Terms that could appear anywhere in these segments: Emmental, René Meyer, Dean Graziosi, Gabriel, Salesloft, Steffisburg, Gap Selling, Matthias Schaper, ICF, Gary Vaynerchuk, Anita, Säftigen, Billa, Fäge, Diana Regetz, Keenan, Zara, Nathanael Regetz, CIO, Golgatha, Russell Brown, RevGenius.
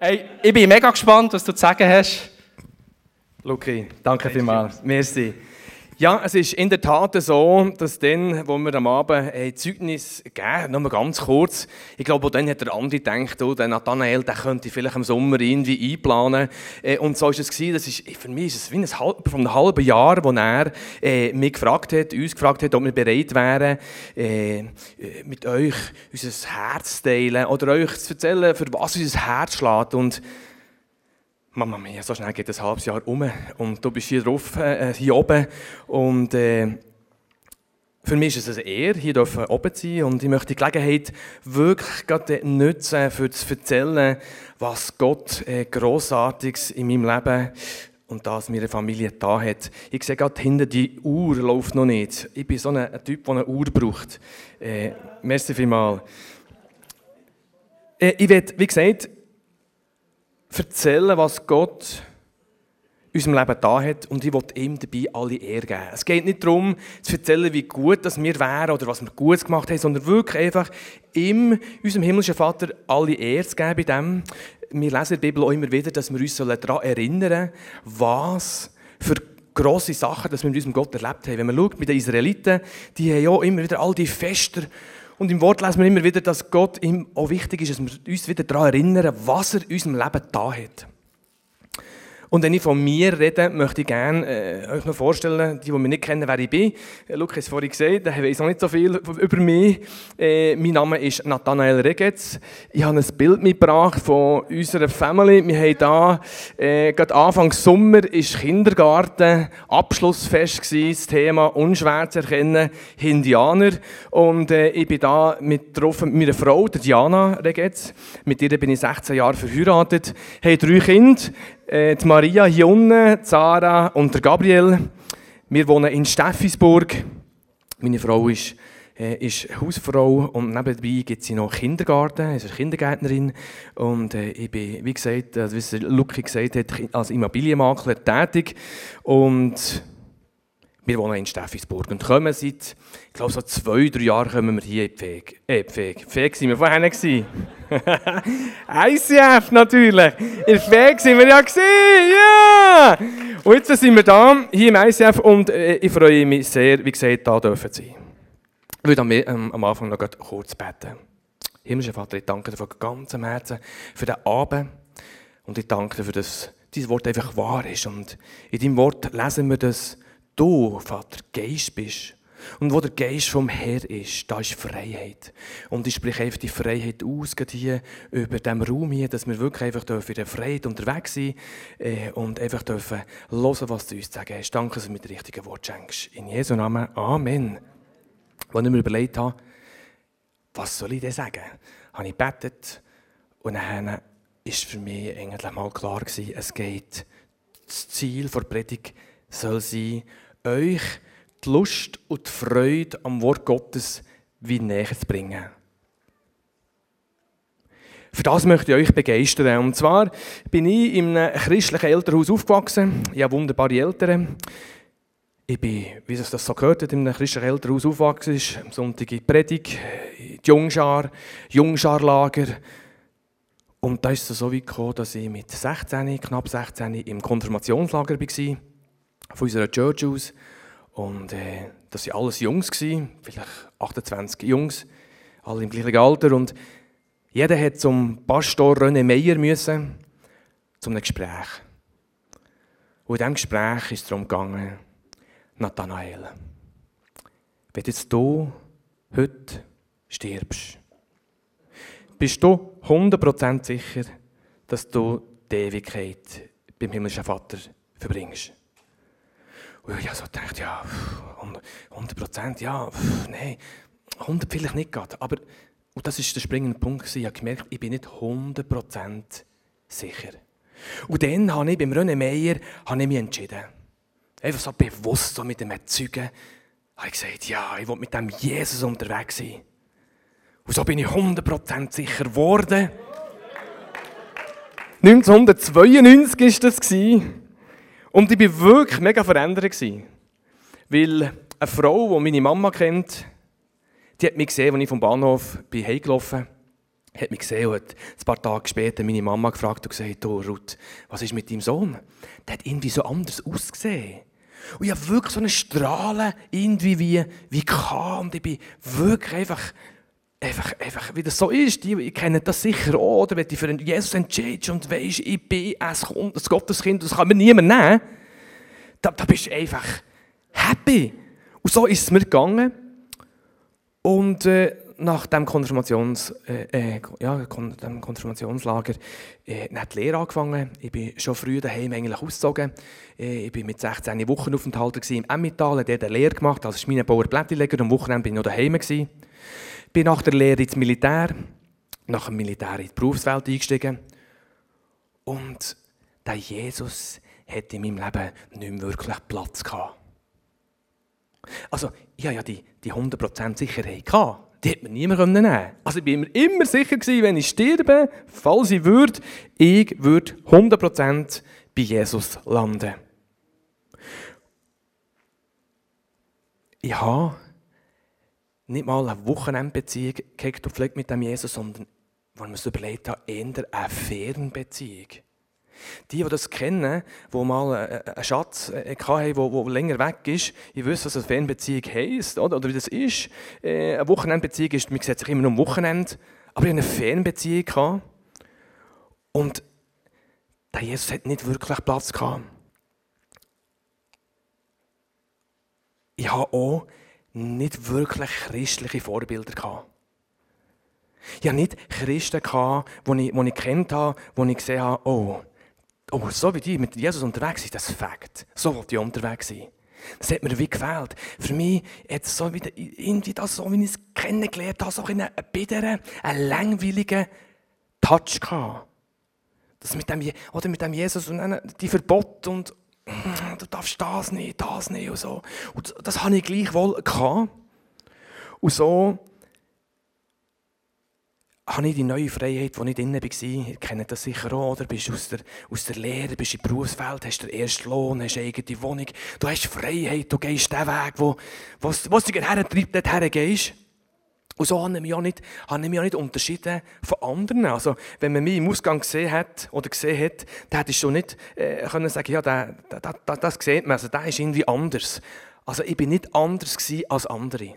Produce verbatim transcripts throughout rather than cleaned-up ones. Hey, ich bin mega gespannt, was du zu sagen hast. Luki, danke vielmals. Merci. Ja, es ist in der Tat so, dass dann, wo wir am Abend ein Zeugnis gegeben, nur ganz kurz, ich glaube, dann hat der Andi gedacht, oh, der Nathanael, der könnte vielleicht im Sommer irgendwie einplanen. Und so war es. Das ist, für mich ist es wie ein halb, von einem halben Jahr, wo er äh, mich gefragt hat, uns gefragt hat, ob wir bereit wären, äh, mit euch unser Herz zu teilen oder euch zu erzählen, für was unser Herz schlägt. Und Mama mia, so schnell geht das halbes Jahr um und du bist hier drauf, äh, hier oben. Und äh, für mich ist es eine Ehre, hier oben zu sein. Und ich möchte die Gelegenheit wirklich gerade nutzen, um zu erzählen, was Gott äh, Grossartiges in meinem Leben und das meiner Familie da hat. Ich sehe gerade hinter die Uhr läuft noch nicht. Ich bin so ein, ein Typ, der eine Uhr braucht. Äh, merci vielmals. Äh, ich werde, wie gesagt, erzählen, was Gott in unserem Leben da hat, und ich will ihm dabei alle Ehre geben. Es geht nicht darum, zu erzählen, wie gut dass wir wären oder was wir gut gemacht haben, sondern wirklich einfach ihm, unserem himmlischen Vater, alle Ehre zu geben. Bei dem. Wir lesen in der Bibel auch immer wieder, dass wir uns daran erinnern sollen, was für grosse Sachen dass wir mit unserem Gott erlebt haben. Wenn man schaut, bei den Israeliten, die haben ja immer wieder all die Feste. Und im Wort lesen wir immer wieder, dass Gott ihm auch wichtig ist, dass wir uns wieder daran erinnern, was er in unserem Leben getan hat. Und wenn ich von mir rede, möchte ich gerne äh, euch noch vorstellen, die, die mich nicht kennen, wer ich bin. Äh, Lukas hat es vorhin gesagt, der weiss noch nicht so viel über mich. Äh, mein Name ist Nathanael Regetz. Ich habe ein Bild mitgebracht von unserer Family. Wir haben hier, äh, gerade Anfang Sommer, ist Kindergarten, Abschlussfest gewesen, das Thema unschwer zu erkennen, Indianer. Und äh, ich bin da mit getroffen mit meiner Frau, der Diana Regetz. Mit ihr bin ich sechzehn Jahre verheiratet, habe drei Kinder. Die Maria hier unten, Zara und der Gabriel. Wir wohnen in Steffisburg. Meine Frau ist, äh, ist Hausfrau und nebenbei gibt sie noch Kindergarten. Sie ist Kindergärtnerin. Und äh, ich bin, wie gesagt, äh, wie es Luki gesagt hat, als Immobilienmakler tätig. Und wir wohnen in Steffisburg und kommen seit, ich glaube, so zwei, drei Jahren kommen wir hier in die Fäge. Äh, die Fäge. Fäge waren wir vorhin. I C F natürlich. In der Fäge waren wir ja. Ja! Yeah! Und jetzt sind wir da, hier im I C F, und äh, ich freue mich sehr, wie gesagt, da dürfen zu sein. Ich würde am, am Anfang noch kurz beten. Himmlischer Vater, ich danke dir von ganzem Herzen für den Abend und ich danke dir für das, dein Wort einfach wahr ist. Und in deinem Wort lesen wir das, du, Vater, Geist bist. Und wo der Geist vom Herrn ist, da ist Freiheit. Und ich spreche einfach die Freiheit aus, hier über diesen Raum hier, dass wir wirklich einfach in der Freiheit unterwegs sein dürfen und einfach dürfen hören, was du uns zu sagen hast. Danke, dass du mir das richtige Wort schenkst. In Jesu Namen. Amen. Als ich mir überlegt habe, was soll ich denn sagen, habe ich gebetet und dann war für mich eigentlich mal klar, es geht, das Ziel der Predigt soll sein, euch die Lust und die Freude am Wort Gottes wie näher zu bringen. Für das möchte ich euch begeistern. Und zwar bin ich in einem christlichen Elternhaus aufgewachsen. Ich habe wunderbare Eltern. Ich bin, wie es das so gehört hat, in einem christlichen Elternhaus aufgewachsen. Ist am Sonntag in die Predigt, in die Jungschar, Jungscharlager. Und da ist es so weit gekommen, dass ich mit sechzehn, knapp sechzehn, im Konfirmationslager war. Von unserer Church aus. Und äh, das waren alles Jungs, vielleicht achtundzwanzig Jungs, alle im gleichen Alter. Und jeder musste zum Pastor René Meyer müssen, zu einem Gespräch. Und in diesem Gespräch ist es darum gegangen, Nathanael, wenn jetzt du heute stirbst, bist du hundert Prozent sicher, dass du die Ewigkeit beim himmlischen Vater verbringst? Und ich so dachte, ja, hundert Prozent, ja, nein, hundert vielleicht nicht gerade. Aber, und das war der springende Punkt, ich habe gemerkt, ich bin nicht hundert Prozent sicher. Und dann habe ich beim René Meyer habe ich mich entschieden. Einfach so bewusst, so mit dem Erzeugen, habe ich gesagt, ja, ich will mit dem Jesus unterwegs sein. Und so bin ich hundert Prozent sicher geworden. neunzehnhundertzweiundneunzig war das. Und ich war wirklich mega verändert. Weil eine Frau, die meine Mama kennt, die hat mich gesehen, als ich vom Bahnhof heimgelaufen hat mich gesehen und hat ein paar Tage später meine Mama gefragt und gesagt, «Du, Ruth, was ist mit deinem Sohn? Der hat irgendwie so anders ausgesehen.» Und ich habe wirklich so eine Strahlen irgendwie wie, wie kam. Und ich bin wirklich einfach, einfach, einfach wie das so ist. Ich, ich kenne das sicher auch. Oder wenn du für Jesus entscheidest und weisst, ich bin ein Gotteskind, das kann mir niemand nehmen, da, da bist du einfach happy. Und so ist es mir gegangen. Und äh, nach dem Konfirmations, äh, äh, ja, Kon- dem Konfirmationslager äh, hat die Lehre angefangen. Ich bin schon früh daheim eigentlich ausgezogen. Äh, ich war mit sechzehn Wochen Aufenthalt im Emmental, habe eine Lehre gemacht. Das ist mein Bauer Blättleger. Am Wochenende war ich noch daheim. Ich bin nach der Lehre ins Militär, nach dem Militär in die Berufswelt eingestiegen. Und der Jesus hatte in meinem Leben nicht mehr wirklich Platz gehabt. Also, ich hatte ja die, die hundert Prozent Sicherheit gehabt. Die hätte man niemand nehmen können. Also ich war mir immer sicher, wenn ich sterbe, falls ich würde, ich würde hundert Prozent bei Jesus landen. Ich habe nicht mal eine Wochenendbeziehung gekriegt und pflegt mit dem Jesus, sondern, wenn man es überlegt hat, eher eine Fernbeziehung. Die, die das kennen, die mal einen Schatz hatten, der länger weg ist, ich wüsste, was eine Fernbeziehung heisst oder, oder wie das ist. Eine Wochenendbeziehung ist, man sieht sich immer nur am Wochenende, aber ich hatte eine Fernbeziehung gehabt. Und der Jesus hat nicht wirklich Platz gehabt. Ich hatte auch nicht wirklich christliche Vorbilder gehabt. Ich hatte nicht Christen, die ich, ich kennt habe, wo ich gesehen habe, oh, Oh, so wie die mit Jesus unterwegs sind, das ist ein Fakt. So wollte ich unterwegs sein. Das hat mir wie gefällt. Für mich hat es so wieder irgendwie das, so wie ich es kennengelernt habe, so einen bitteren, einen langweiligen Touch gehabt. Das mit dem, oder mit dem Jesus und dann die Verbote und du darfst das nicht, das nicht und so. Und das hatte ich gleichwohl gehabt. Und so habe ich die neue Freiheit, die ich drin war. Ihr kennt das sicher auch, oder? Du bist aus der, aus der Lehre, bist in der Berufswelt, hast den ersten Lohn, hast eine eigene Wohnung. Du hast Freiheit, du gehst den Weg, wo, was, was dich hertreibt, dorthin gehst. Und so habe ich mich auch nicht, habe ich mich auch nicht unterschieden von anderen. Also, wenn man mich im Ausgang gesehen hat, oder gesehen hat, dann hätte ich schon nicht äh, können sagen, ja, der, der, der, der, das sieht man, also, der ist irgendwie anders. Also, ich war nicht anders als andere.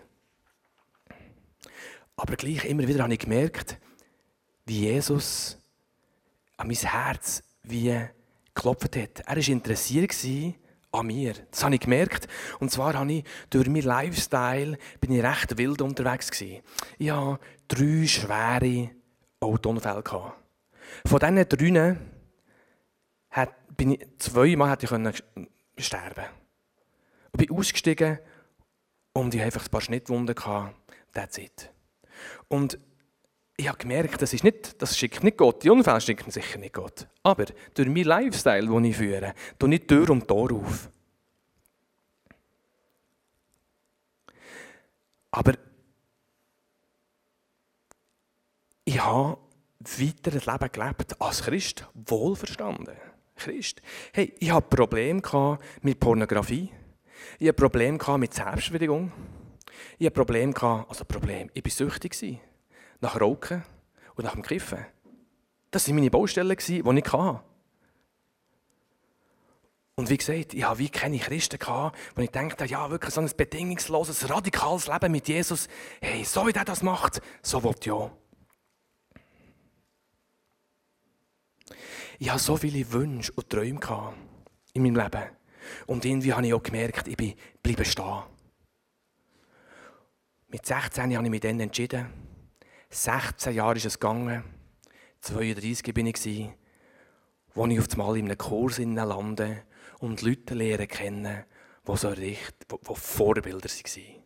Aber gleich immer wieder habe ich gemerkt, wie Jesus an mein Herz wie geklopft hat. Er war interessiert an mir. Das habe ich gemerkt. Und zwar habe ich durch meinen Lifestyle bin ich recht wild unterwegs gewesen. Ich hatte drei schwere Autounfälle. Von diesen drei hat, bin ich, zweimal hätte ich sterben können. Ich bin ausgestiegen und ich hatte einfach ein paar Schnittwunden. That's it. Und ich habe gemerkt, das, ist nicht, das schickt nicht Gott. Die Unfälle schicken sicher nicht Gott. Aber durch meinen Lifestyle, den ich führe, tue ich Tür um Tor auf. Aber ich habe weiter das Leben gelebt als Christ, wohlverstanden. Christ. Hey, ich hatte Probleme mit Pornografie. Ich hatte Probleme mit Selbstbefriedigung. Ich hatte Probleme, also Problem, ich war süchtig nach Rauchen und nach dem Kiffen. Das waren meine Baustellen, die ich hatte. Und wie gesagt, ich hatte keine Christen, wo ich dachte, ja, wirklich so ein bedingungsloses, radikales Leben mit Jesus. Hey, so wie der das macht, so will ich auch. Ich hatte so viele Wünsche und Träume in meinem Leben. Und irgendwie habe ich auch gemerkt, ich bin geblieben stehen. Mit sechzehn habe ich mich dann entschieden. sechzehn Jahre ist es gegangen. zweiunddreissig bin ich, wo ich auf einmal in einem Kurs lande und Leute lernen kennen, die so richtig, die Vorbilder waren.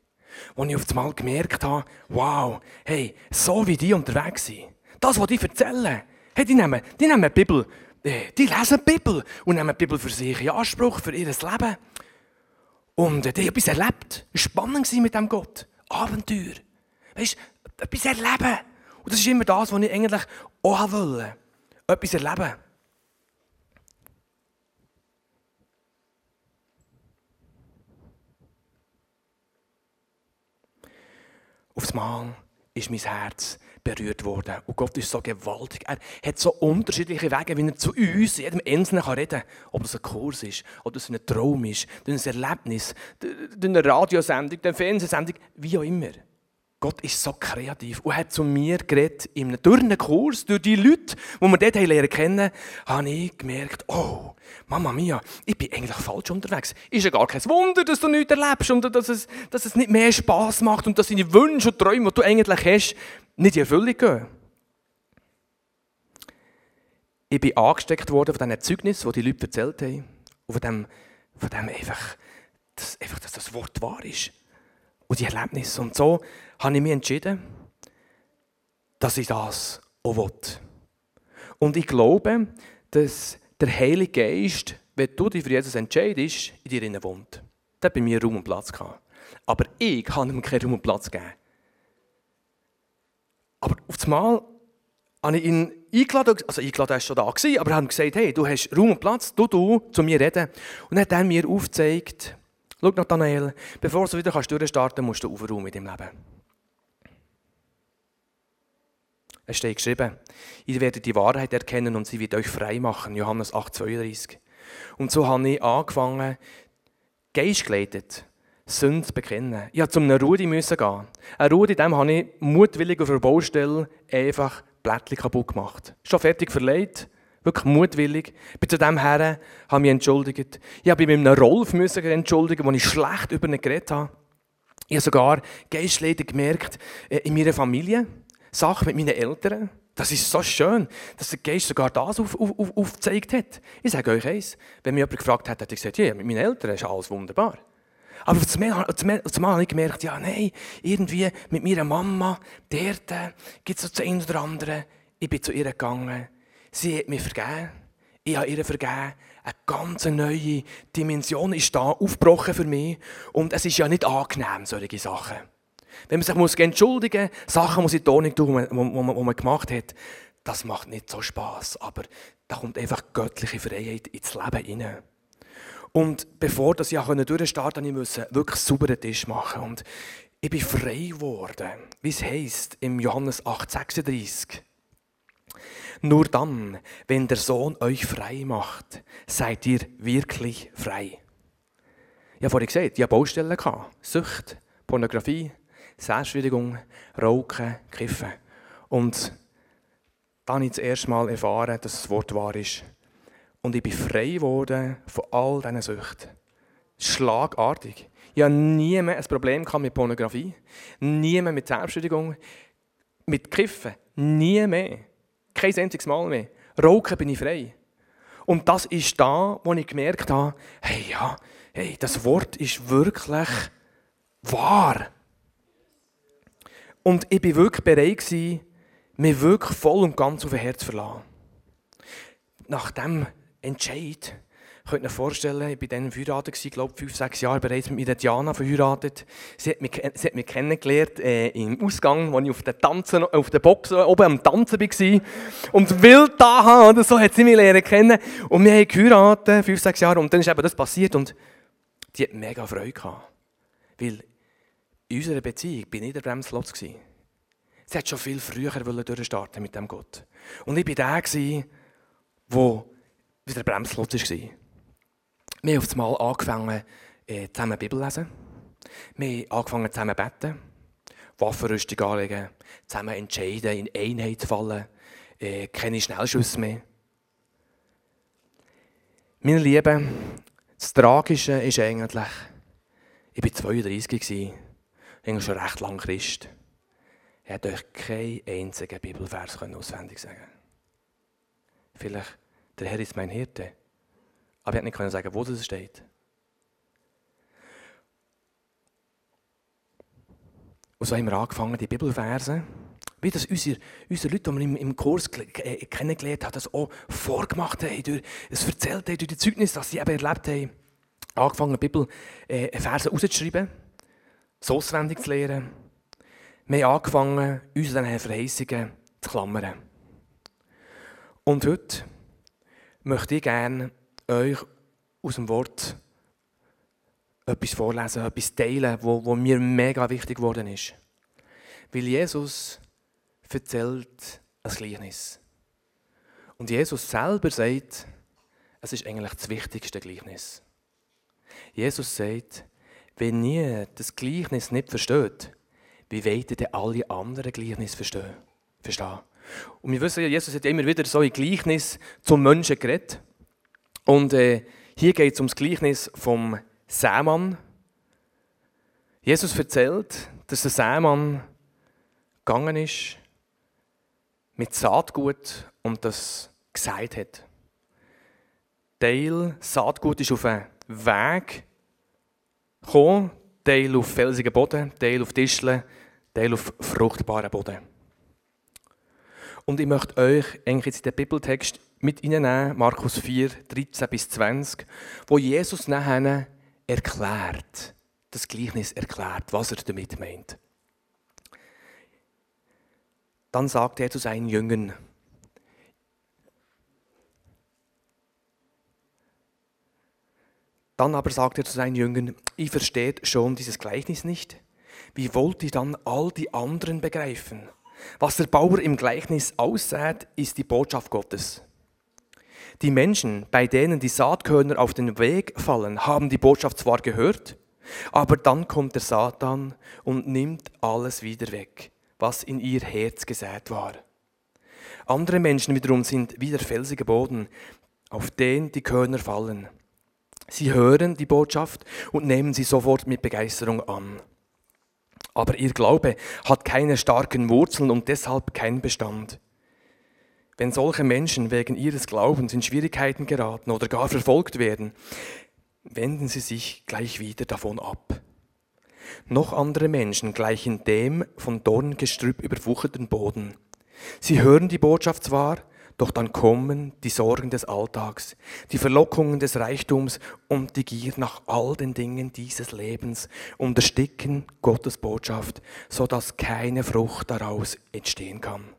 Wo ich auf einmal gemerkt habe, wow, hey, so wie die unterwegs sind. Das, was die erzählen. Hey, die nehmen, die nehmen die Bibel, die lesen die Bibel und nehmen die Bibel für sich in Anspruch, für ihr Leben. Und die haben etwas erlebt. Es war spannend mit diesem Gott. Abenteuer. Weißt du, etwas erleben. Und das ist immer das, was ich eigentlich auch wollte. Etwas erleben. Auf einmal ist mein Herz berührt worden. Und Gott ist so gewaltig. Er hat so unterschiedliche Wege, wie er zu uns, jedem Einzelnen reden kann. Ob es ein Kurs ist, ob es ein Traum ist, ein Erlebnis, eine Radiosendung, eine Fernsehsendung, wie auch immer. Gott ist so kreativ und hat zu mir geredet, in einem dürren Kurs, durch die Leute, die wir dort lernen kennen, habe ich gemerkt, oh, Mama Mia, ich bin eigentlich falsch unterwegs. Ist ja gar kein Wunder, dass du nichts erlebst und dass es, dass es nicht mehr Spass macht und dass deine Wünsche und Träume, die du eigentlich hast, nicht in Erfüllung gehen. Ich bin angesteckt worden von diesen Zeugnissen, die die Leute erzählt haben und von dem, von dem einfach, dass, einfach, dass das Wort wahr ist. Und die Erlebnisse. Und so habe ich mich entschieden, dass ich das auch will. Und ich glaube, dass der Heilige Geist, wenn du dich für Jesus entscheidest, in dir innen wohnt. Der hat bei mir Raum und Platz gehabt. Aber ich habe ihm keinen Raum und Platz gegeben. Aber auf einmal habe ich ihn eingeladen, also eingeladen war schon da, aber er hat gesagt, hey, du hast Raum und Platz, du, du, zu mir reden. Und dann hat er mir aufgezeigt, schau, Nathanael, bevor du wieder durchstarten kannst, musst du aufräumen in deinem Leben. Es steht geschrieben, ihr werdet die Wahrheit erkennen und sie wird euch frei machen. Johannes acht, zweiunddreißig. Und so habe ich angefangen, geistgeleitet, Sünde zu bekennen. Ich musste zu einer Rudi gehen. Eine Rudi, in dem habe ich mutwillig auf der Baustelle einfach Blättchen kaputt gemacht. Schon fertig verlegt. Wirklich mutwillig. Ich bin zu dem Herren, habe mich entschuldigt. Ich musste mich mit einem Rolf entschuldigen, wo ich schlecht über ihn geredet habe. Ich habe sogar geistleider gemerkt, in meiner Familie, Sachen mit meinen Eltern. Das ist so schön, dass der Geist sogar das auf, auf, auf, aufgezeigt hat. Ich sage euch eins, wenn mich jemand gefragt hat, hätte ich gesagt, ja, mit meinen Eltern ist alles wunderbar. Aber zumal habe ich gemerkt, ja, nein, irgendwie mit meiner Mama, dort gibt es so das eine oder andere. Ich bin zu ihr gegangen. Sie hat mir vergeben, ich habe ihr vergeben. Eine ganz neue Dimension ist da aufgebrochen für mich. Und es ist ja nicht angenehm, solche Sachen. Wenn man sich entschuldigen muss, Sachen muss in die Ordnung tun, die man gemacht hat, das macht nicht so Spass. Aber da kommt einfach göttliche Freiheit ins Leben hinein. Und bevor ich durchstarten konnte, musste ich wirklich sauberen Tisch machen. Und ich bin frei geworden, wie es heisst im Johannes acht, sechsunddreißig. Nur dann, wenn der Sohn euch frei macht, seid ihr wirklich frei. Ich habe vorhin gesagt, ich hatte Baustellen. Sucht, Pornografie, Selbstschädigung, Rauchen, Kiffen. Und dann habe ich das erste Mal erfahren, dass das Wort wahr ist. Und ich bin frei geworden von all diesen Süchten. Schlagartig. Ich hatte nie mehr ein Problem mit Pornografie, nie mehr mit Selbstschädigung, mit Kiffen, nie mehr. Kein einziges Mal mehr. Rauchen bin ich frei. Und das ist da, wo ich gemerkt habe, hey, ja, hey, das Wort ist wirklich wahr. Und ich war wirklich bereit gewesen, mich wirklich voll und ganz auf mein Herz zu verlassen. Nach diesem Entscheid, ich könnte mir vorstellen, ich war dann verheiratet, ich glaube fünf, sechs Jahre bereits mit meiner Diana verheiratet. Sie hat mich, sie hat mich kennengelernt äh, im Ausgang, als ich auf der, Tanzen, auf der Box oben am Tanzen war. Und wild da oder so hat sie mich lernen kennen. Und wir haben geheiratet, fünf, sechs Jahre, und dann ist eben das passiert. Und die hat mega Freude gehabt. Weil in unserer Beziehung bin ich der Bremslotz gewesen. Sie hat schon viel früher durchstarten mit dem Gott. Und ich war der, der der Bremslotz war. Wir haben auf einmal angefangen, zusammen Bibel zu lesen. Wir haben angefangen, zusammen zu beten, Waffenrüstung anlegen, zusammen entscheiden, in Einheit fallen, keine Schnellschüsse mehr. Meine Lieben, das Tragische ist eigentlich, ich war zweiunddreißig, eigentlich schon recht lang Christ. Ich konnte euch keinen einzigen Bibelvers auswendig sagen. Vielleicht, der Herr ist mein Hirte. Aber ich konnte nicht sagen, wo das steht. Und so haben wir angefangen, die Bibelverse, wie das unsere, unsere Leute, die wir im Kurs kennengelernt haben, das auch vorgemacht haben, durch, es erzählt haben, durch die Zeugnisse, die sie eben erlebt haben, angefangen, Bibelverse rauszuschreiben, so auswendig zu lernen. Wir haben angefangen, uns an Verheißungen zu klammern. Und heute möchte ich gerne euch aus dem Wort etwas vorlesen, etwas teilen, was mir mega wichtig geworden ist. Weil Jesus erzählt ein Gleichnis. Und Jesus selber sagt, es ist eigentlich das wichtigste Gleichnis. Jesus sagt, wenn ihr das Gleichnis nicht versteht, wie wollt ihr denn alle anderen Gleichnis verstehen? Und wir wissen ja, Jesus hat immer wieder so ein Gleichnis zum Menschen geredet. Und äh, hier geht es um das Gleichnis vom Sämann. Jesus erzählt, dass der Sämann gegangen ist mit Saatgut und das gesagt hat. Teil Saatgut ist auf einen Weg gekommen, Teil auf felsigen Boden, Teil auf Tischeln, Teil auf fruchtbaren Boden. Und ich möchte euch eigentlich jetzt in den Bibeltext mit hineinnehmen, Markus vier, dreizehn bis zwanzig, wo Jesus nachher erklärt, das Gleichnis erklärt, was er damit meint. Dann sagt er zu seinen Jüngern, Dann aber sagt er zu seinen Jüngern, ihr versteht schon dieses Gleichnis nicht. Wie wollt ihr dann all die anderen begreifen? Was der Bauer im Gleichnis aussät, ist die Botschaft Gottes. Die Menschen, bei denen die Saatkörner auf den Weg fallen, haben die Botschaft zwar gehört, aber dann kommt der Satan und nimmt alles wieder weg, was in ihr Herz gesät war. Andere Menschen wiederum sind wie der felsige Boden, auf den die Körner fallen. Sie hören die Botschaft und nehmen sie sofort mit Begeisterung an. Aber ihr Glaube hat keine starken Wurzeln und deshalb keinen Bestand. Wenn solche Menschen wegen ihres Glaubens in Schwierigkeiten geraten oder gar verfolgt werden, wenden sie sich gleich wieder davon ab. Noch andere Menschen gleichen dem von Dorngestrüpp überwucherten Boden. Sie hören die Botschaft zwar, doch dann kommen die Sorgen des Alltags, die Verlockungen des Reichtums und die Gier nach all den Dingen dieses Lebens und ersticken Gottes Botschaft, sodass keine Frucht daraus entstehen kann.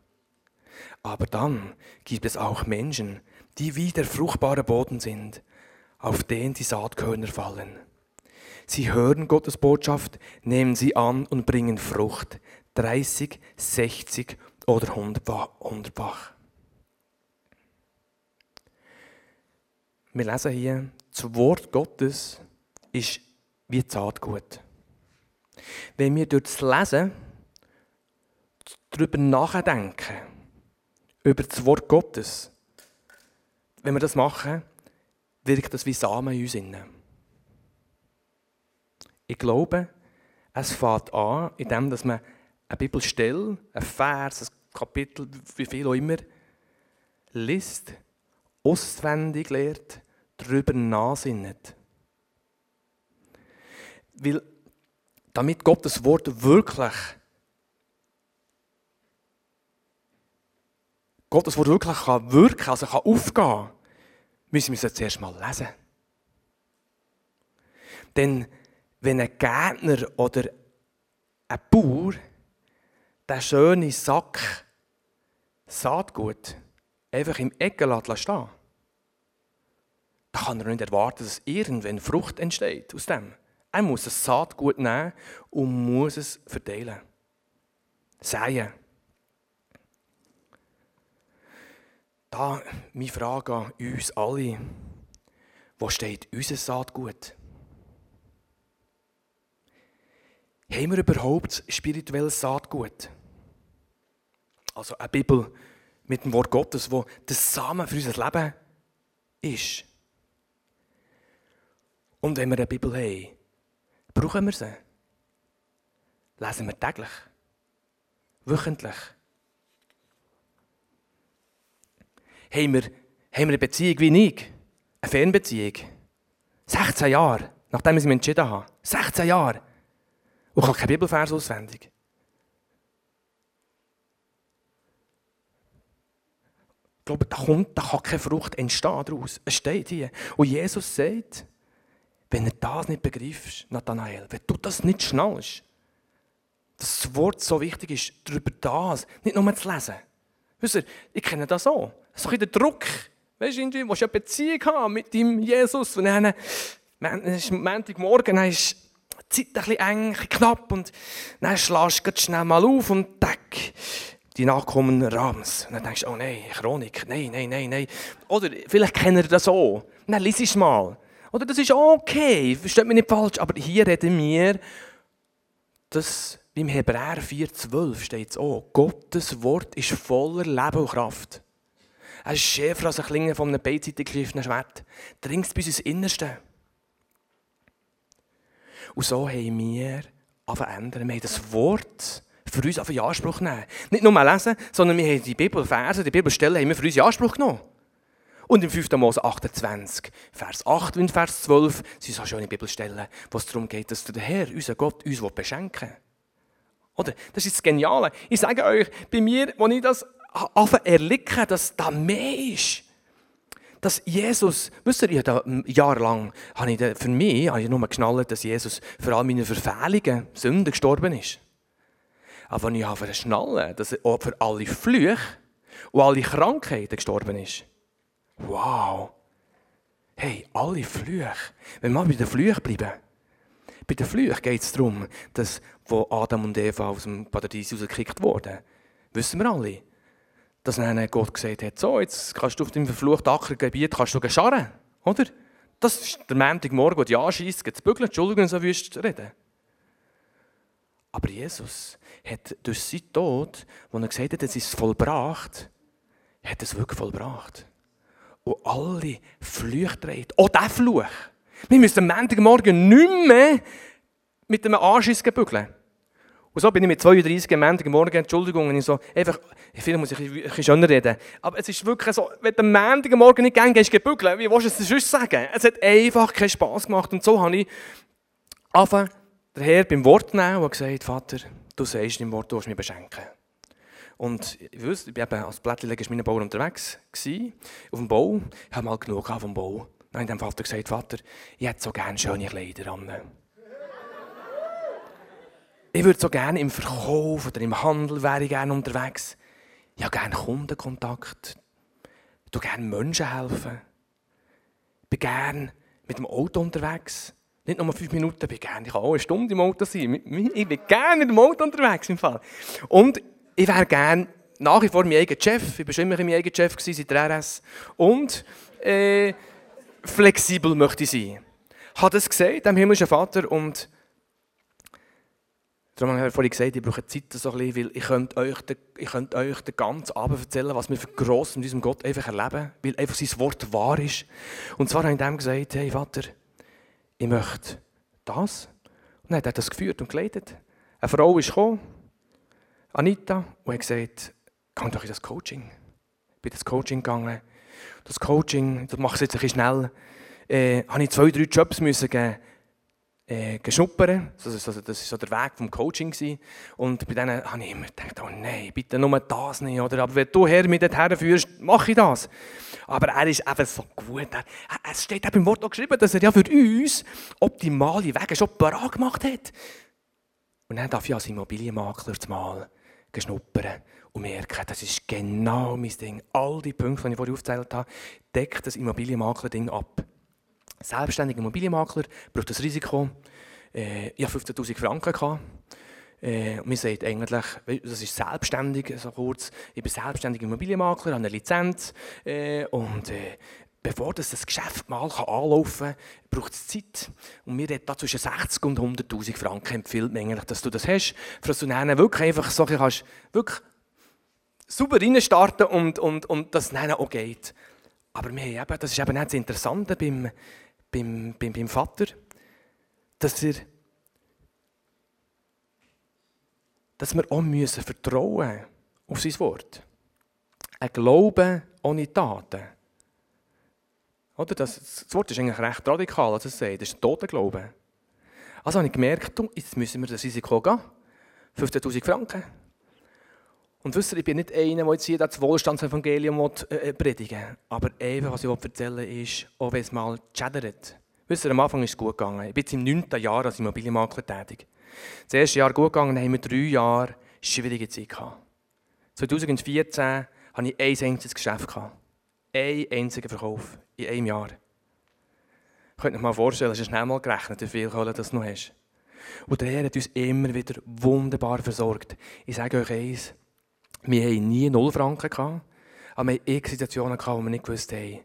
Aber dann gibt es auch Menschen, die wie der fruchtbare Boden sind, auf den die Saatkörner fallen. Sie hören Gottes Botschaft, nehmen sie an und bringen Frucht, dreißig, sechzig oder hundertfach. Wir lesen hier, das Wort Gottes ist wie das Saatgut. Wenn wir durch das Lesen darüber nachdenken, über das Wort Gottes, wenn wir das machen, wirkt das wie Samen in uns inne. Ich glaube, es fängt an, indem man eine Bibelstelle, ein Vers, ein Kapitel, wie viel auch immer, liest, auswendig lehrt, darüber nachsinnet. Weil, damit Gottes Wort wirklich Gottes Wort wirklich kann wirken, also kann aufgehen, müssen wir es zuerst mal lesen. Denn wenn ein Gärtner oder ein Bauer den schönen Sack Saatgut einfach im Ecken stehen lässt, da kann er nicht erwarten, dass irgendwann Frucht entsteht aus dem. Er muss das Saatgut nehmen und muss es verteilen. Säen. Da meine Frage an uns alle. Wo steht unser Saatgut? Haben wir überhaupt spirituelles Saatgut? Also eine Bibel mit dem Wort Gottes, wo das Samen für unser Leben ist. Und wenn wir eine Bibel haben, brauchen wir sie? Lesen wir täglich? Wöchentlich? Haben wir, haben wir eine Beziehung wie ich? Eine Fernbeziehung? sechzehn Jahre, nachdem wir sie entschieden haben. sechzehn Jahre! Und ich habe keinen Bibelvers auswendig. Ich glaube, da, kommt, da kann keine Frucht entstehen daraus. Es steht hier. Und Jesus sagt, wenn du das nicht begreifst, Nathanael, wenn du das nicht schnallst, dass das Wort so wichtig ist, darüber das, nicht nur zu lesen. Wisst ihr, ich kenne das auch. So ein der Druck. Weißt du, du willst eine Beziehung haben mit deinem Jesus. Und dann ist Montagmorgen, dann ist die Zeit ein bisschen eng, ein bisschen knapp. Und dann schlägst du schnell mal auf und deck, die Nachkommen Rams. Und dann denkst du, oh nein, Chronik, nein, nein, nein, nein. Oder vielleicht kennt ihr das auch. Dann lies es mal. Oder das ist okay, versteht mich nicht falsch. Aber hier reden wir, dass beim Hebräer vier zwölf steht es auch, Gottes Wort ist voller Leben und Kraft. Es ist schärfer als eine Klinge von einem beidseitigen geschliffenen Schwert. Dringt bis ins Innerste. Und so haben wir angefangen. Wir haben das Wort für uns in Anspruch genommen. Nicht nur lesen, sondern wir haben die Bibelverse, die Bibelstellen haben wir für uns in Anspruch genommen. Und im fünften Mose achtundzwanzig, Vers acht und Vers zwölf, sind so schöne Bibelstellen, wo es darum geht, dass der Herr, unser Gott, uns beschenken will. Oder? Das ist das Geniale. Ich sage euch, bei mir, als ich das erlicke, dass da mehr ist. Dass Jesus, wisst ihr, da, jahrelang habe ich da, für mich habe ich nur geschnallt, dass Jesus für all meine Verfehlungen, Sünden gestorben ist. Aber ich habe schnallen, dass er auch für alle Flüche und alle Krankheiten gestorben ist. Wow! Hey, alle Flüche. Wenn wir mal bei den Flüchen bleiben. Bei den Flüchen geht es darum, dass wo Adam und Eva aus dem Paradies rausgekickt wurden, wissen wir alle, dass dann Gott gesagt hat, so, jetzt kannst du auf dem verfluchten Ackergebiet scharren, oder? Das ist der Montagmorgen, wo die anscheisst, geht zu bügeln, Entschuldigung, so wüsst reden. Aber Jesus hat durch seinen Tod, wo er gesagt hat, es ist vollbracht, hat es wirklich vollbracht. Und alle Flüche dreht. Auch dieser Fluch. Wir müssen am Montagmorgen nicht mehr mit einem Anschiss gebügeln. Und so bin ich mit zweiunddreißig am Montagmorgen, Entschuldigung, und ich so, einfach, vielleicht muss ich ein bisschen schöner reden, aber es ist wirklich so, wenn du am Montagmorgen nicht gerne gehst, gebügeln, wie willst du es sonst sagen? Es hat einfach keinen Spass gemacht. Und so habe ich angefangen, den Herrn beim Wort zu nehmen und gesagt, Vater, du sagst im Wort, du willst mich beschenken. Und ich wusste, ich war als Blättchenleger in meinem Bau unterwegs, auf dem Bau. Ich habe mal genug vom Bau. Dann habe ich dem Vater gesagt, Vater, ich hätte so gerne schöne Kleider an. Ich würde so gerne im Verkauf oder im Handel wäre ich gerne unterwegs. Ich habe gerne Kundenkontakt. Ich würde gerne Menschen helfen. Ich bin gerne mit dem Auto unterwegs. Nicht nur fünf Minuten, ich bin gerne. Ich kann auch eine Stunde im Auto sein. Ich bin gerne mit dem Auto unterwegs im Fall. Und ich wäre gerne nach wie vor mein eigener Chef. Ich war schon immer mein eigener Chef seit der R S. Und äh, flexibel möchte ich sein. Ich habe das gesagt, dem himmlischen Vater. Und darum habe ich vorhin gesagt, ich brauche Zeit, so ein bisschen, weil ich könnte euch, ich könnte euch den ganzen Abend erzählen, was wir für gross mit unserem Gott einfach erleben, weil einfach sein Wort wahr ist. Und zwar habe ich dem gesagt, hey Vater, ich möchte das. Und dann hat er das geführt und geleitet. Eine Frau ist gekommen, Anita, und hat gesagt, geh doch in das Coaching. Ich bin ins Coaching gegangen. Das Coaching, das mache ich jetzt ein bisschen schnell, äh, habe ich zwei, drei Jobs müssen geben. Äh, geschnuppern. Das war so der Weg vom Coaching. Und bei denen habe ich immer gedacht, oh nein, bitte nur das nicht. Oder, aber wenn du Herr mich dorthin führst, mache ich das. Aber er ist einfach so gut. Es steht auch im Wort auch geschrieben, dass er ja für uns optimale Wege schon parat gemacht hat. Und dann darf ich als Immobilienmakler zumal geschnuppern und merken, das ist genau mein Ding. All die Punkte, die ich vorhin aufgezählt habe, deckt das Immobilienmakler-Ding ab. Selbstständiger Immobilienmakler braucht das Risiko. Äh, ich hatte fünfzehntausend Franken. Äh, und man sagt eigentlich, das ist selbstständig, so kurz. Ich bin selbstständiger Immobilienmakler, habe eine Lizenz. Äh, und äh, bevor das, das Geschäft mal anlaufen kann, braucht es Zeit. Und mir redet da zwischen sechzig und hunderttausend Franken, empfiehlt man eigentlich, dass du das hast, für dass du dann wirklich einfach so kannst, wirklich sauber reinstarten und, und, und das dann auch geht. Aber wir haben eben, das ist eben auch das Interessante beim Beim, beim, beim Vater, dass wir, dass wir auch müssen vertrauen auf sein Wort. Ein Glauben ohne Taten. Oder? Das, das Wort ist eigentlich recht radikal, als es sagt. Das ist ein toter Glaube. Also habe ich gemerkt, jetzt müssen wir das Risiko gehen. fünfzehntausend Franken. Und wisst ihr, ich bin nicht einer, der jetzt hier das Wohlstandsevangelium predigen will. Aber eben, was ich erzählen will, ist, auch wenn es mal schädert. Wisst ihr, am Anfang ist es gut gegangen. Ich bin jetzt im neunten Jahr als Immobilienmakler tätig. Das erste Jahr gut gegangen, dann haben wir drei Jahre schwierige Zeit gehabt. zwanzig vierzehn hatte ich ein einziges Geschäft. Ein einziger Verkauf in einem Jahr. Ich könnte mir mal vorstellen, es ist schnell mal gerechnet, wie viel Kohle das noch hast. Und der Herr hat uns immer wieder wunderbar versorgt. Ich sage euch eins. Wir hatten nie null Franken gehabt, aber wir hatten eh Situationen gehabt, wo wir nicht wussten,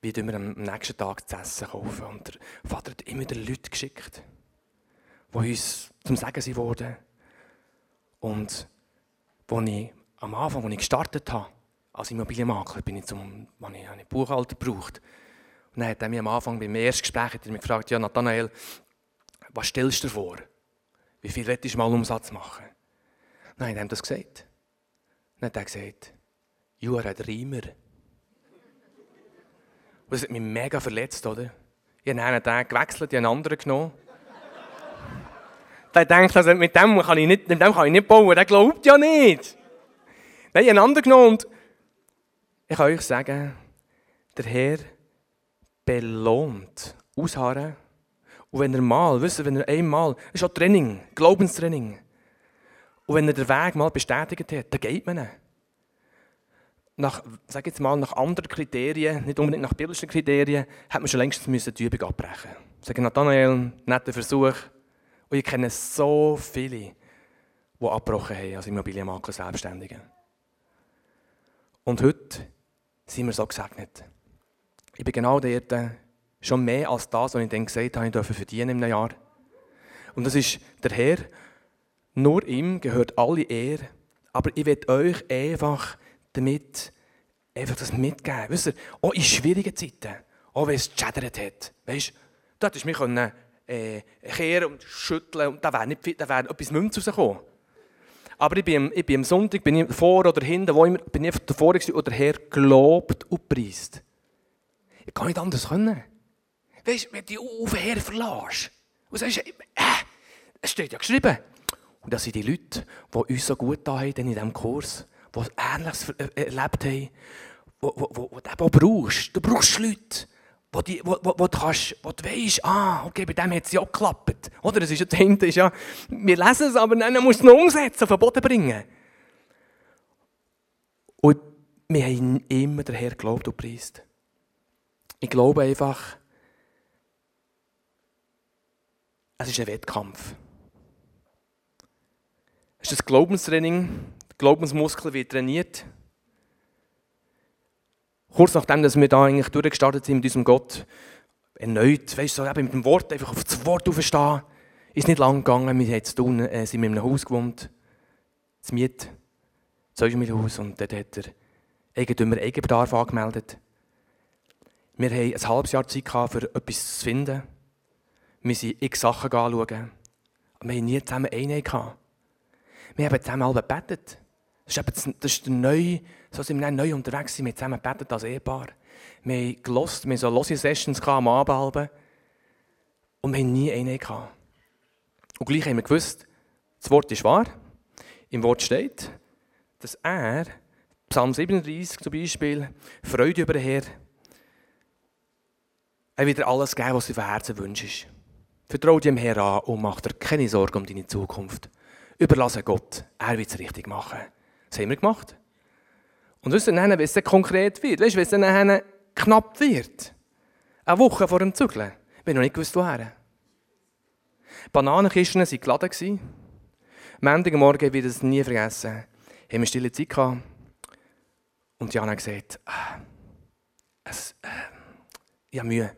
wie wir am nächsten Tag zu essen kaufen. Und der Vater hat immer wieder Leute geschickt, die uns zum Segen wurden. Und als ich am Anfang, als ich gestartet habe, als Immobilienmakler, bin ich zum habe ich einen Buchhalter gebraucht. Und dann hat er mich am Anfang beim ersten Gespräch hat er mich gefragt, ja, Nathanael, was stellst du dir vor? Wie viel willst du mal Umsatz machen? Nein, er hat das gesagt. Dann hat er gesagt, you are a dreamer. Und das hat mich mega verletzt, oder? Ich habe einen gewechselt, ich habe einen anderen genommen. Der denkt, also mit dem kann ich nicht, mit dem kann ich nicht bauen, der glaubt ja nicht. Nein, ich habe einen anderen genommen und ich kann euch sagen, der Herr belohnt Ausharren. Und wenn er mal, wisst ihr, wenn er einmal, das ist auch Training, Glaubenstraining. Und wenn er den Weg mal bestätigt hat, dann geht man ihn. Nach, sag jetzt mal, nach anderen Kriterien, nicht unbedingt nach biblischen Kriterien, hätte man schon längst müssen die Übung abbrechen müssen. Sagen Nathanael, netter Versuch. Und ich kenne so viele, die abgebrochen haben als Immobilienmakler, Selbstständige. Und heute sind wir so gesegnet. Ich bin genau dort schon mehr als das, was ich dann gesagt habe, ich darf verdienen in einem Jahr. Und das ist der Herr, nur ihm gehört alle Ehre, aber ich will euch einfach damit einfach das mitgeben. Wisst ihr, auch in schwierigen Zeiten, auch wenn es geschädert hat, weißt du, da hättest du mich können, äh, kehren und schütteln und da wäre nicht viel, da wäre etwas Münz rausgekommen. Aber ich bin, ich bin am Sonntag, bin ich vor oder hinten, wo immer, bin ich einfach davor gewesen und der Herr gelobt und preist. Ich kann nicht anders können. Weißt du, wenn du auf den Herr verlässt und sagst, äh, es steht ja geschrieben. Und das sind die Leute, die uns so gut da haben in diesem Kurs, die Ähnliches erlebt haben, die du brauchst. Du brauchst Leute, wo die, wo, wo, wo du kannst, wo du weisst, ah, okay, bei dem hat es ja auch geklappt. Oder? Das ist ja, dahinter ist ja, wir lesen es, aber dann musst du es noch umsetzen, auf den Boden bringen. Und wir haben immer den Herr geglaubt und preist. Ich glaube einfach, es ist ein Wettkampf. Es ist ein Glaubenstraining. Der Glaubensmuskel wird trainiert. Kurz nachdem dass wir da eigentlich durchgestartet sind mit unserem Gott, erneut, weißt du, so, mit dem Wort, einfach auf das Wort aufstehen, ist nicht lang gegangen. Wir haben zu tun, äh, sind wir in einem Haus gewohnt, zu Miet, zu Haus, und dort hat der Eigentümer Eigenbedarf angemeldet. Wir hatten ein halbes Jahr Zeit, um etwas zu finden. Wir sind x Sachen anschauen. Wir hatten nie zusammen eine. Wir haben zusammen alle gebetet. Das ist, eben, das ist neu, so sind wir neu unterwegs, wir haben zusammen gebetet als Ehepaar. Wir haben gelost, wir hatten so lose Sessions am Abend. Und wir hatten nie eine. Und gleich haben wir gewusst, das Wort ist wahr. Im Wort steht, dass er, Psalm siebenunddreißig zum Beispiel, Freude über den Herrn, er wird dir alles geben, was du von Herzen wünschst. Vertraue dir dem Herrn an und mach dir keine Sorgen um deine Zukunft. Überlasse Gott, er wird es richtig machen. Das haben wir gemacht. Und wisst ihr, wenn es dann konkret wird, weißt, wenn es dann knapp wird, eine Woche vor dem Zügeln, wir haben noch nicht gewusst, woher. Bananenkisten waren geladen. Am Ende Morgen, ich werde es nie vergessen, haben wir eine stille Zeit gehabt. Und Diana hat gesagt, ah, es, äh, ich habe Mühe.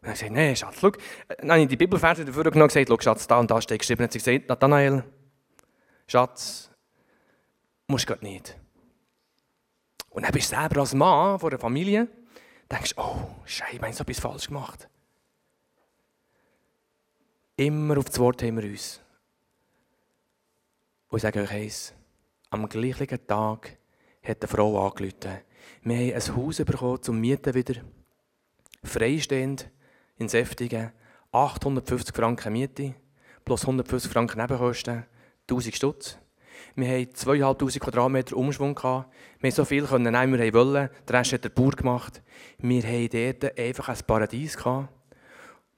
Und er hat gesagt, nein, Schatz, schau. Dann habe ich die Bibelverse dafür genommen und gesagt, schau, Schatz, da und da steht geschrieben. Und sie hat gesagt, Nathanael, Schatz, musst du gerade nicht. Und dann bist du selber als Mann von einer Familie, denkst, oh, Scheiße, ich habe so etwas falsch gemacht. Immer auf das Wort haben wir uns. Und ich sage euch eins, am gleichen Tag hat eine Frau angerufen. Wir haben ein Haus bekommen, zum Mieten wieder. Freistehend, in Säftigen, achthundertfünfzig Franken Miete, plus hundertfünfzig Franken Nebenkosten, tausend Stutz. Wir hatten zweitausendfünfhundert Quadratmeter Umschwung. Wir konnten so viel nehmen, wie wir wollten. Den Rest hat der Bauer gemacht. Wir hatten dort einfach ein Paradies.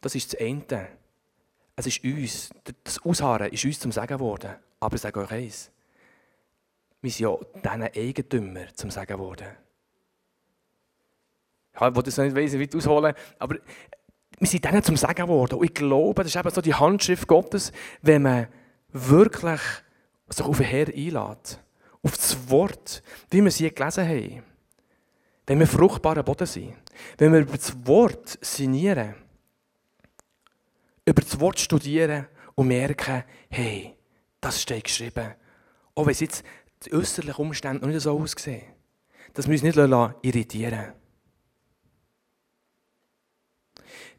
Das ist das Ende. Es ist uns, das Ausharren ist uns zum Segen geworden. Aber ich sage euch eins, wir sind ja diesen Eigentümer zum Segen geworden. Ja, ich will das noch nicht weiss, wie ausholen, aber wir sind denen zum Segen geworden. Und ich glaube, das ist eben so die Handschrift Gottes, wenn man wirklich sich auf den Herrn einlässt auf das Wort, wie wir es hier gelesen haben. Wenn wir fruchtbarer Boden sind, wenn wir über das Wort sinnieren, über das Wort studieren und merken, hey, das steht geschrieben. Auch wenn es jetzt die äußerlichen Umstände noch nicht so aussehen. Das müssen wir uns nicht irritieren lassen.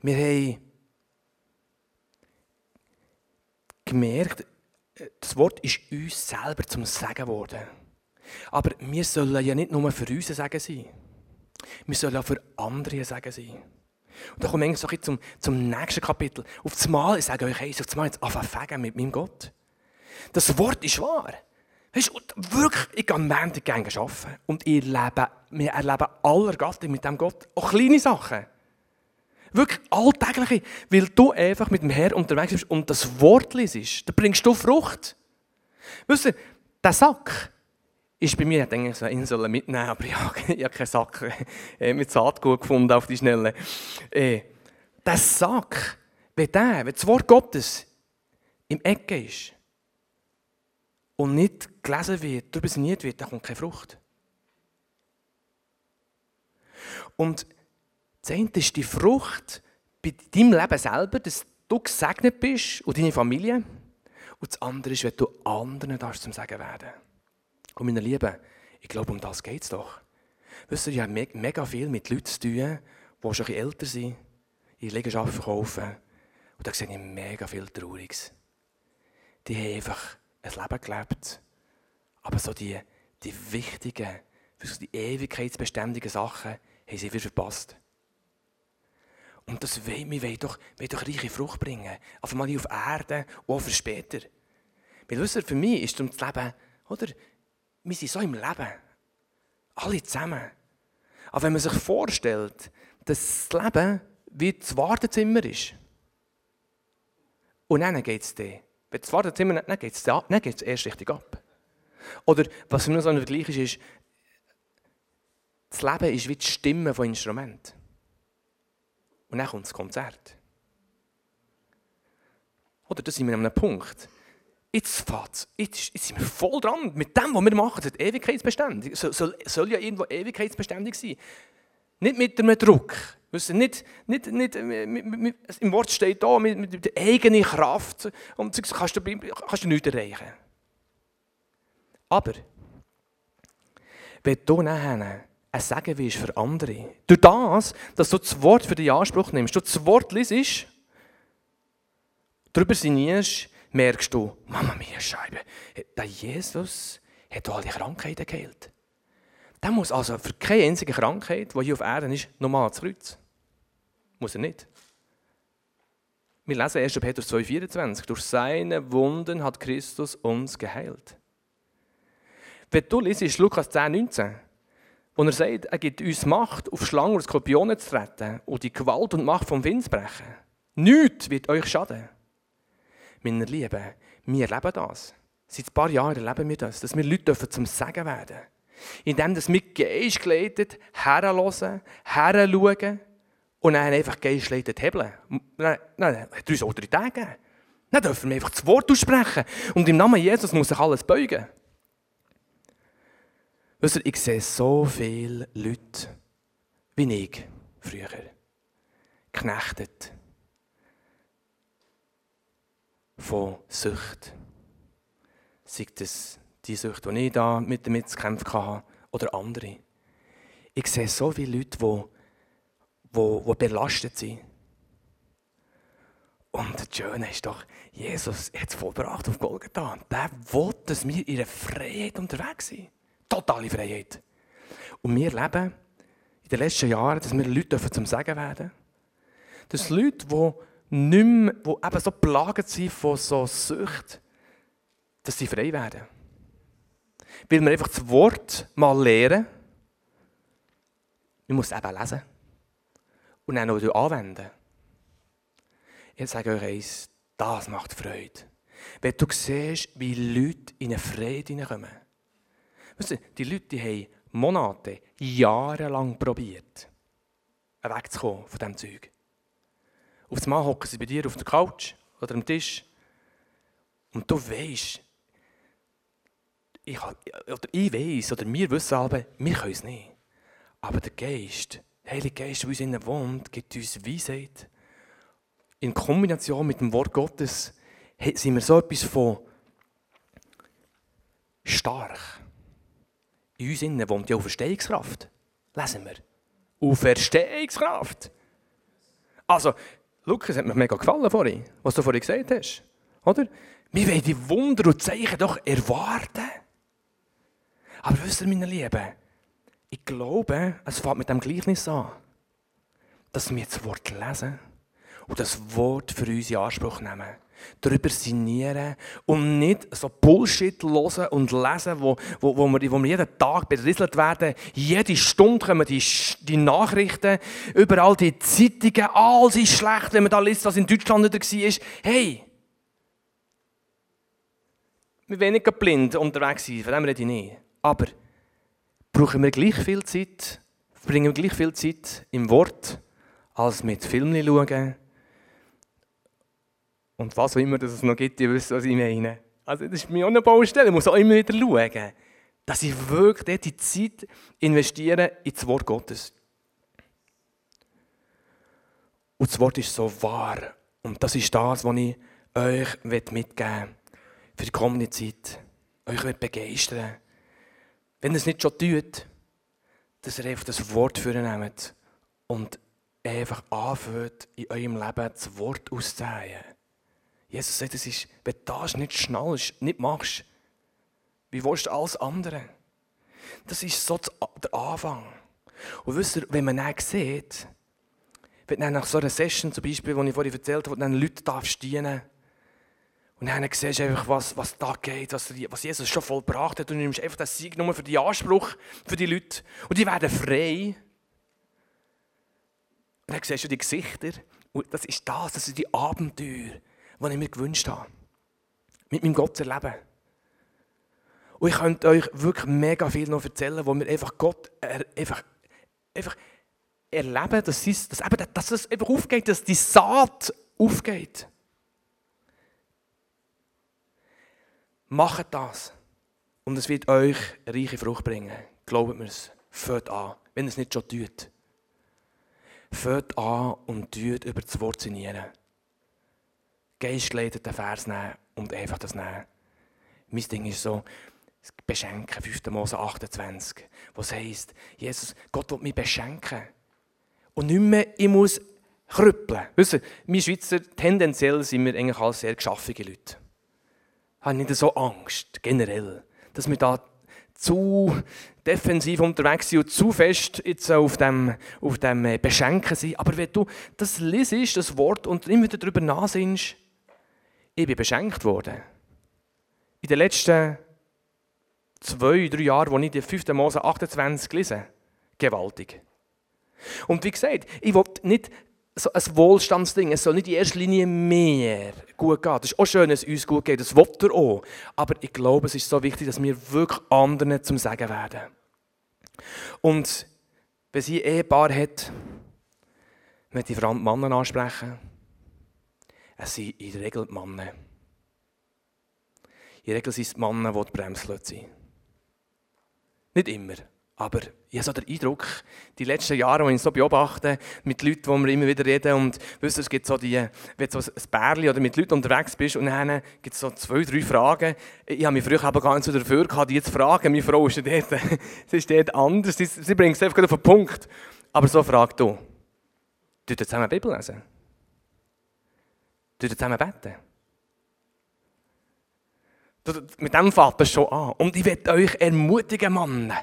Wir haben gemerkt, das Wort ist uns selber zum Segen geworden. Aber wir sollen ja nicht nur für uns ein Segen sein. Wir sollen auch für andere ein Segen sein. Und da kommen wir so zum, zum nächsten Kapitel. Auf das Mal, ich sage euch eins, auf das Mal jetzt anfangen zu fegen mit meinem Gott. Das Wort ist wahr. Weißt du, wirklich, ich gehe am Montag gerne arbeiten. Und ich lebe, wir erleben aller Gattung mit diesem Gott. Auch kleine Sachen. Wirklich alltägliche. Weil du einfach mit dem Herrn unterwegs bist und das Wort liest. Da bringst du Frucht. Weißt du, der Sack ist bei mir, ich denke, ich soll ihn mitnehmen, aber ich habe keinen Sack mit Saatgut gefunden auf die Schnelle. Der Sack, wenn, der, wenn das Wort Gottes im Ecke ist und nicht gelesen wird, darüber sinniert wird, dann kommt keine Frucht. Und das eine ist die Frucht bei deinem Leben selber, dass du gesegnet bist und deine Familie. Und das andere ist, wenn du anderen darfst zum Segen werden. Und meine Lieben, ich glaube, um das geht es doch. Wisst ihr, ich habe mega viel mit Leuten zu tun, die schon älter sind, ihre Liegenschaft verkaufen. Und da sehe ich mega viel Trauriges. Die haben einfach ein Leben gelebt. Aber so die, die wichtigen, die ewigkeitsbeständigen Sachen haben sie viel verpasst. Und das will, wir wollen doch, wollen doch reiche Frucht bringen. Auf einmal auf Erde und auch für später. Weil wisst ihr, für mich ist das Leben, oder? Wir sind so im Leben. Alle zusammen. Aber wenn man sich vorstellt, dass das Leben wie das Wartezimmer ist. Und dann geht es dir. Wenn das Wartezimmer nicht, dann geht es dir, dann geht es erst richtig ab. Oder was mir noch so ein Vergleich ist, ist, das Leben ist wie die Stimme von Instrumenten. Und dann kommt das Konzert. Oder da sind wir an einem Punkt. Jetzt, jetzt, jetzt sind wir voll dran mit dem, was wir machen. Das ist ewigkeitsbeständig. Soll, soll, soll ja irgendwo ewigkeitsbeständig sein. Nicht mit einem Druck. Nicht, nicht, nicht, mit, mit, mit, im Wort steht da, mit, mit der eigenen Kraft. Und du kannst, du, kannst du nichts erreichen. Aber wenn du nachher ein Segen willst für andere, durch das, dass du das Wort für dich Anspruch nimmst, du das Wort liest, darüber sinnierst, merkst du, Mama mia Scheibe, der Jesus hat alle Krankheiten geheilt. Der muss also für keine einzige Krankheit, die hier auf Erden ist, nochmal ans Kreuz. Muss er nicht. Wir lesen erster Petrus zwei vierundzwanzig. Durch seine Wunden hat Christus uns geheilt. Wenn du liest, Lukas zehn neunzehn, wo er sagt, er gibt uns Macht, auf Schlangen und Skorpione zu treten und die Gewalt und Macht vom Wind zu brechen. Nichts wird euch schaden. Meine Lieben, wir erleben das. Seit ein paar Jahren erleben wir das, dass wir Leute zum Segen werden dürfen. Indem wir geistgeleitet herhören, heranschauen und dann einfach geistgeleitet hebeln. Dann hat uns Autorität gegeben. Dann dürfen wir einfach das Wort aussprechen. Und im Namen Jesus muss sich alles beugen. Wisst ihr, ich sehe so viele Leute, wie ich früher, geknechtet. Von Sucht. Sei das die Sucht, die ich da mit damit zu kämpfen hatte, oder andere. Ich sehe so viele Leute, die, die, die belastet sind. Und das Schöne ist doch, Jesus hat es vollbracht auf Golgatha. Der will, dass wir in der Freiheit unterwegs sind. Totale Freiheit. Und wir leben in den letzten Jahren, dass wir Leute zum Segen werden dürfen. Dass Leute, die nicht mehr, die eben so plagt sind von so Sucht, dass sie frei werden. Weil wir einfach das Wort mal lernen. Man muss es eben lesen. Und dann auch anwenden. Ich sage euch eins, das macht Freude. Wenn du siehst, wie Leute in eine Freiheit hineinkommen. Weißt du, die Leute die haben Monate, Jahre lang probiert, wegzukommen von diesem Zeug. Auf das Mal hocken sie bei dir auf der Couch oder am Tisch. Und du weißt, ich, kann, oder ich weiss, oder wir wissen aber, wir können es nicht. Aber der Geist, der Heilige Geist, der uns in uns wohnt, gibt uns Weisheit. In Kombination mit dem Wort Gottes sind wir so etwas von stark. In uns innen wohnt ja Auferstehungskraft. Lesen wir. Auferstehungskraft. Also, Lukas, hat mir mega gefallen vorhin, was du vorhin gesagt hast. Oder? Wir wollen die Wunder und Zeichen doch erwarten. Aber wisst ihr, meine Lieben, ich glaube, es fängt mit dem Gleichnis an, dass wir das Wort lesen und das Wort für uns in Anspruch nehmen. Darüber sinnieren und nicht so Bullshit hören und lesen, wo, wo, wo, wir, wo wir jeden Tag berieselt werden. Jede Stunde kommen die, die Nachrichten, überall die Zeitungen, alles ist schlecht, wenn man da liest, was in Deutschland wieder war. Hey, wir wollen nicht blind unterwegs sein, von dem rede ich nicht. Aber brauchen wir gleich viel Zeit, verbringen wir gleich viel Zeit im Wort, als mit Filmen schauen. Und was auch immer dass es noch gibt, ihr wisst, was ich meine. Also das ist mir auch eine Baustelle, ich muss auch immer wieder schauen, dass ich wirklich die Zeit investiere in das Wort Gottes. Und das Wort ist so wahr. Und das ist das, was ich euch mitgeben will für die kommende Zeit. Euch wird begeistern. Wenn ihr es nicht schon tut, dass ihr einfach das Wort vornehmt und einfach anfängt, in eurem Leben das Wort auszuzeigen. Jesus sagt, es ist, wenn du das nicht schnallst, nicht machst, wie willst du alles andere? Das ist so der Anfang. Und wisst ihr, wenn man dann sieht, wenn dann nach so einer Session, zum Beispiel, die ich vorhin erzählt habe, wo dann Leute dienen darf, und dann siehst du einfach, was, was da geht, was, was Jesus schon vollbracht hat, und du nimmst einfach den Sieg nur für den Anspruch, für die Leute. Und die werden frei. Und dann siehst du die Gesichter. Und das ist das, das sind die Abenteuer, was ich mir gewünscht habe, mit meinem Gott zu erleben. Und ich könnte euch wirklich mega viel noch erzählen, wo wir einfach Gott er, einfach, einfach erleben, dass es, dass, eben, dass es einfach aufgeht, dass die Saat aufgeht. Macht das und es wird euch reiche Frucht bringen. Glaubt mir es, fängt an, wenn ihr es nicht schon tut. Fängt an und tut über das Wort sinnieren. Geistgeleitet den Vers nehmen und einfach das nehmen. Mein Ding ist so, das Beschenken, fünfter Mose achtundzwanzig, was heisst, Jesus, Gott will mich beschenken. Und nicht mehr, ich muss krüppeln. Wisst ihr, wir Schweizer, tendenziell sind wir eigentlich alle sehr geschaffige Leute. Ich habe nicht so Angst, generell, dass wir da zu defensiv unterwegs sind und zu fest jetzt auf dem, auf dem Beschenken sind. Aber wenn du das liest, das Wort, und immer wieder darüber nachsinnst, ich bin beschenkt worden. In den letzten zwei, drei Jahren, als ich die fünfter Mose achtundzwanzig gelesen, gewaltig. Und wie gesagt, ich will nicht so ein Wohlstandsding, es soll nicht in erster Linie mehr gut gehen. Das ist auch schön, dass es uns gut geht, das will er auch. Aber ich glaube, es ist so wichtig, dass wir wirklich anderen zum Sagen werden. Und wenn sie ein Ehepaar hat, möchte ich vor allem die Männer ansprechen. Es sind in der Regel die Männer. In der Regel sind es die Männer, die die Bremslöte sind. Nicht immer. Aber ich habe so den Eindruck, die letzten Jahre, als ich so beobachte, mit Leuten, die wir immer wieder reden, und wisst ihr, es gibt so die, wenn du so ein Bärli oder mit Leuten unterwegs bist, und dann gibt es so zwei, drei Fragen. Ich habe mich früher aber gar nicht so dafür gehabt, die zu fragen. Meine Frau ist ja dort, sie ist dort anders, sie, sie bringt es einfach auf den Punkt. Aber so fragt du, tut ihr zusammen die Bibel lesen? Tut ihr zusammen beten? Mit dem fängt das schon an. Und ich möchte euch ermutigen, Mann.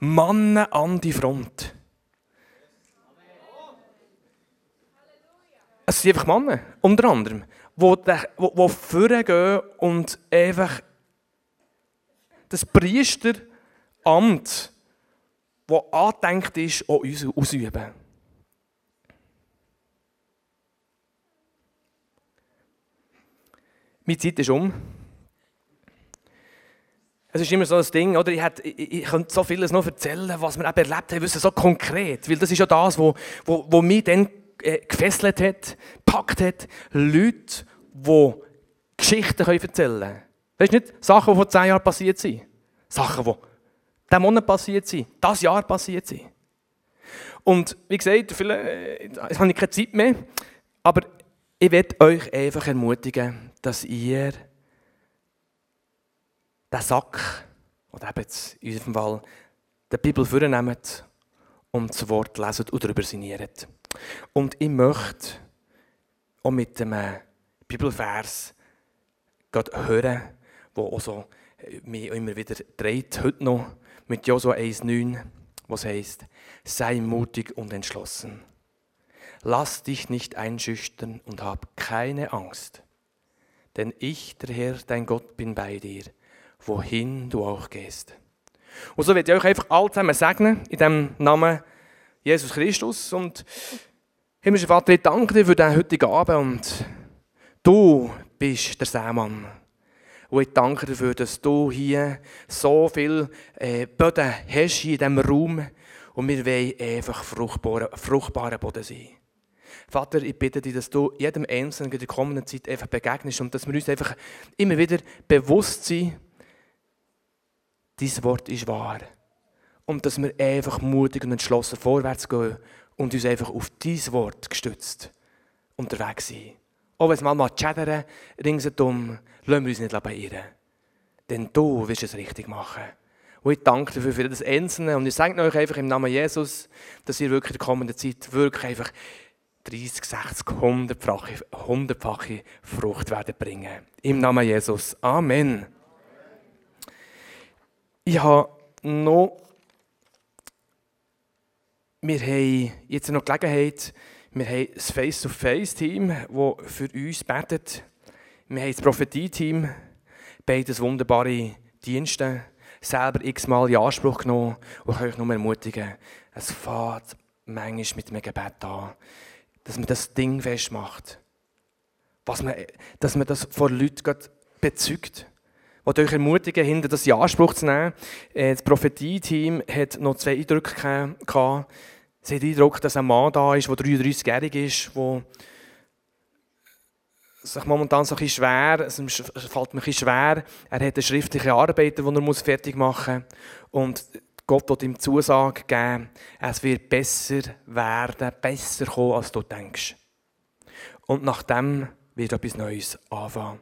Männer an die Front. Es sind einfach Männer, unter anderem, die vorgehen und einfach das Priesteramt, das angedenkt ist, auch uns ausüben. Meine Zeit ist um. Es ist immer so ein Ding, oder? Ich, hätte, ich, ich könnte so vieles noch erzählen, was wir eben erlebt haben, wissen so konkret. Weil das ist ja das, was wo, wo mich dann äh, gefesselt hat, gepackt hat. Leute, die Geschichten können erzählen können. Weißt du nicht, Sachen, die vor zehn Jahren passiert sind, Sachen, die diesen Monat passiert sind, dieses Jahr passiert sind. Und wie gesagt, viele, jetzt habe ich keine Zeit mehr, aber ich werde euch einfach ermutigen, dass ihr den Sack, oder eben in unserem Fall, die Bibel vornehmt und das Wort lesen und darüber sinniert. Und ich möchte auch mit dem Bibelvers hören, der mich also immer wieder dreht, heute noch, mit Josua eins neun, was heißt: Sei mutig und entschlossen. Lass dich nicht einschüchtern und hab keine Angst. Denn ich, der Herr, dein Gott, bin bei dir, wohin du auch gehst. Und so werde ich euch einfach alle zusammen segnen, in dem Namen Jesus Christus. Und himmlischer Vater, ich danke dir für den heutigen Abend. Und du bist der Sämann. Und ich danke dir dafür, dass du hier so viele äh, Böden hast hier in diesem Raum. Und wir wollen einfach fruchtbare, fruchtbare Boden sein. Vater, ich bitte dich, dass du jedem Einzelnen in der kommenden Zeit einfach begegnest und dass wir uns einfach immer wieder bewusst sind, dein Wort ist wahr. Und dass wir einfach mutig und entschlossen vorwärts gehen und uns einfach auf dein Wort gestützt unterwegs sind. Auch wenn es mal mal schädern, ringsherum, lassen wir uns nicht beirren. Denn du wirst es richtig machen. Und ich danke dafür für das Einzelne. Und ich sage euch einfach im Namen Jesus, dass ihr wirklich in der kommenden Zeit wirklich einfach dreißig, sechzig, hundertfache Frucht werden bringen. Im Namen Jesus. Amen. Ich habe noch... Wir haben jetzt noch Gelegenheit, wir haben das Face-to-Face-Team, das für uns betet. Wir haben das Prophetie-Team, beides wunderbare Dienste, selber x-mal in Anspruch genommen und ich kann euch nur ermutigen, es fängt manchmal mit einem Gebet an, dass man das Ding festmacht, was man, dass man das vor Leuten bezeugt. Ich möchte euch ermutigen, hinter das in Anspruch zu nehmen. Das Prophetie-Team hat noch zwei Eindrücke gehabt. Sie hat den Eindruck, dass ein Mann da ist, der dreiunddreißig-jährig ist, der sich momentan so ein bisschen schwer, es fällt mir ein bisschen schwer, er hat eine schriftliche Arbeit, die er fertig machen muss. Und Gott wird ihm Zusage geben, es wird besser werden, besser kommen, als du denkst. Und nach dem wird etwas Neues anfangen.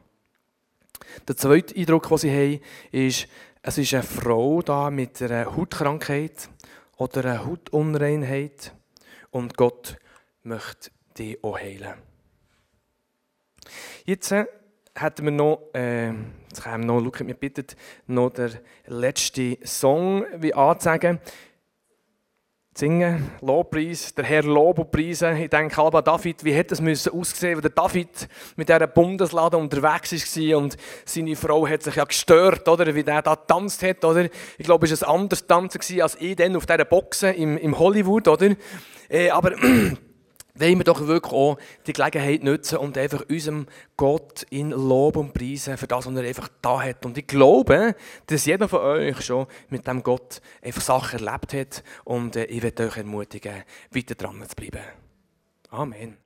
Der zweite Eindruck, den sie haben, ist, es ist eine Frau da mit einer Hautkrankheit oder einer Hautunreinheit und Gott möchte die auch heilen. Jetzt äh, hätten wir noch, äh, jetzt kommen noch, Luke hat mich gebeten, noch den letzten Song wie anzeigen. Singen, Lobpreis, der Herr Lob und Preisen. Ich denke, Alba David, wie hätte es müssen aussehen, wenn der David mit dieser Bundeslade unterwegs war und seine Frau hat sich ja gestört, oder, wie der da getanzt hat. Oder? Ich glaube, es war ein anderes Tanzen als ich dann auf dieser Boxe im, im Hollywood. Oder? Äh, aber wollen wir doch wirklich auch die Gelegenheit nutzen und einfach unserem Gott in Lob und Preisen für das, was er einfach da hat. Und ich glaube, dass jeder von euch schon mit diesem Gott einfach Sachen erlebt hat. Und ich werde euch ermutigen, weiter dran zu bleiben. Amen.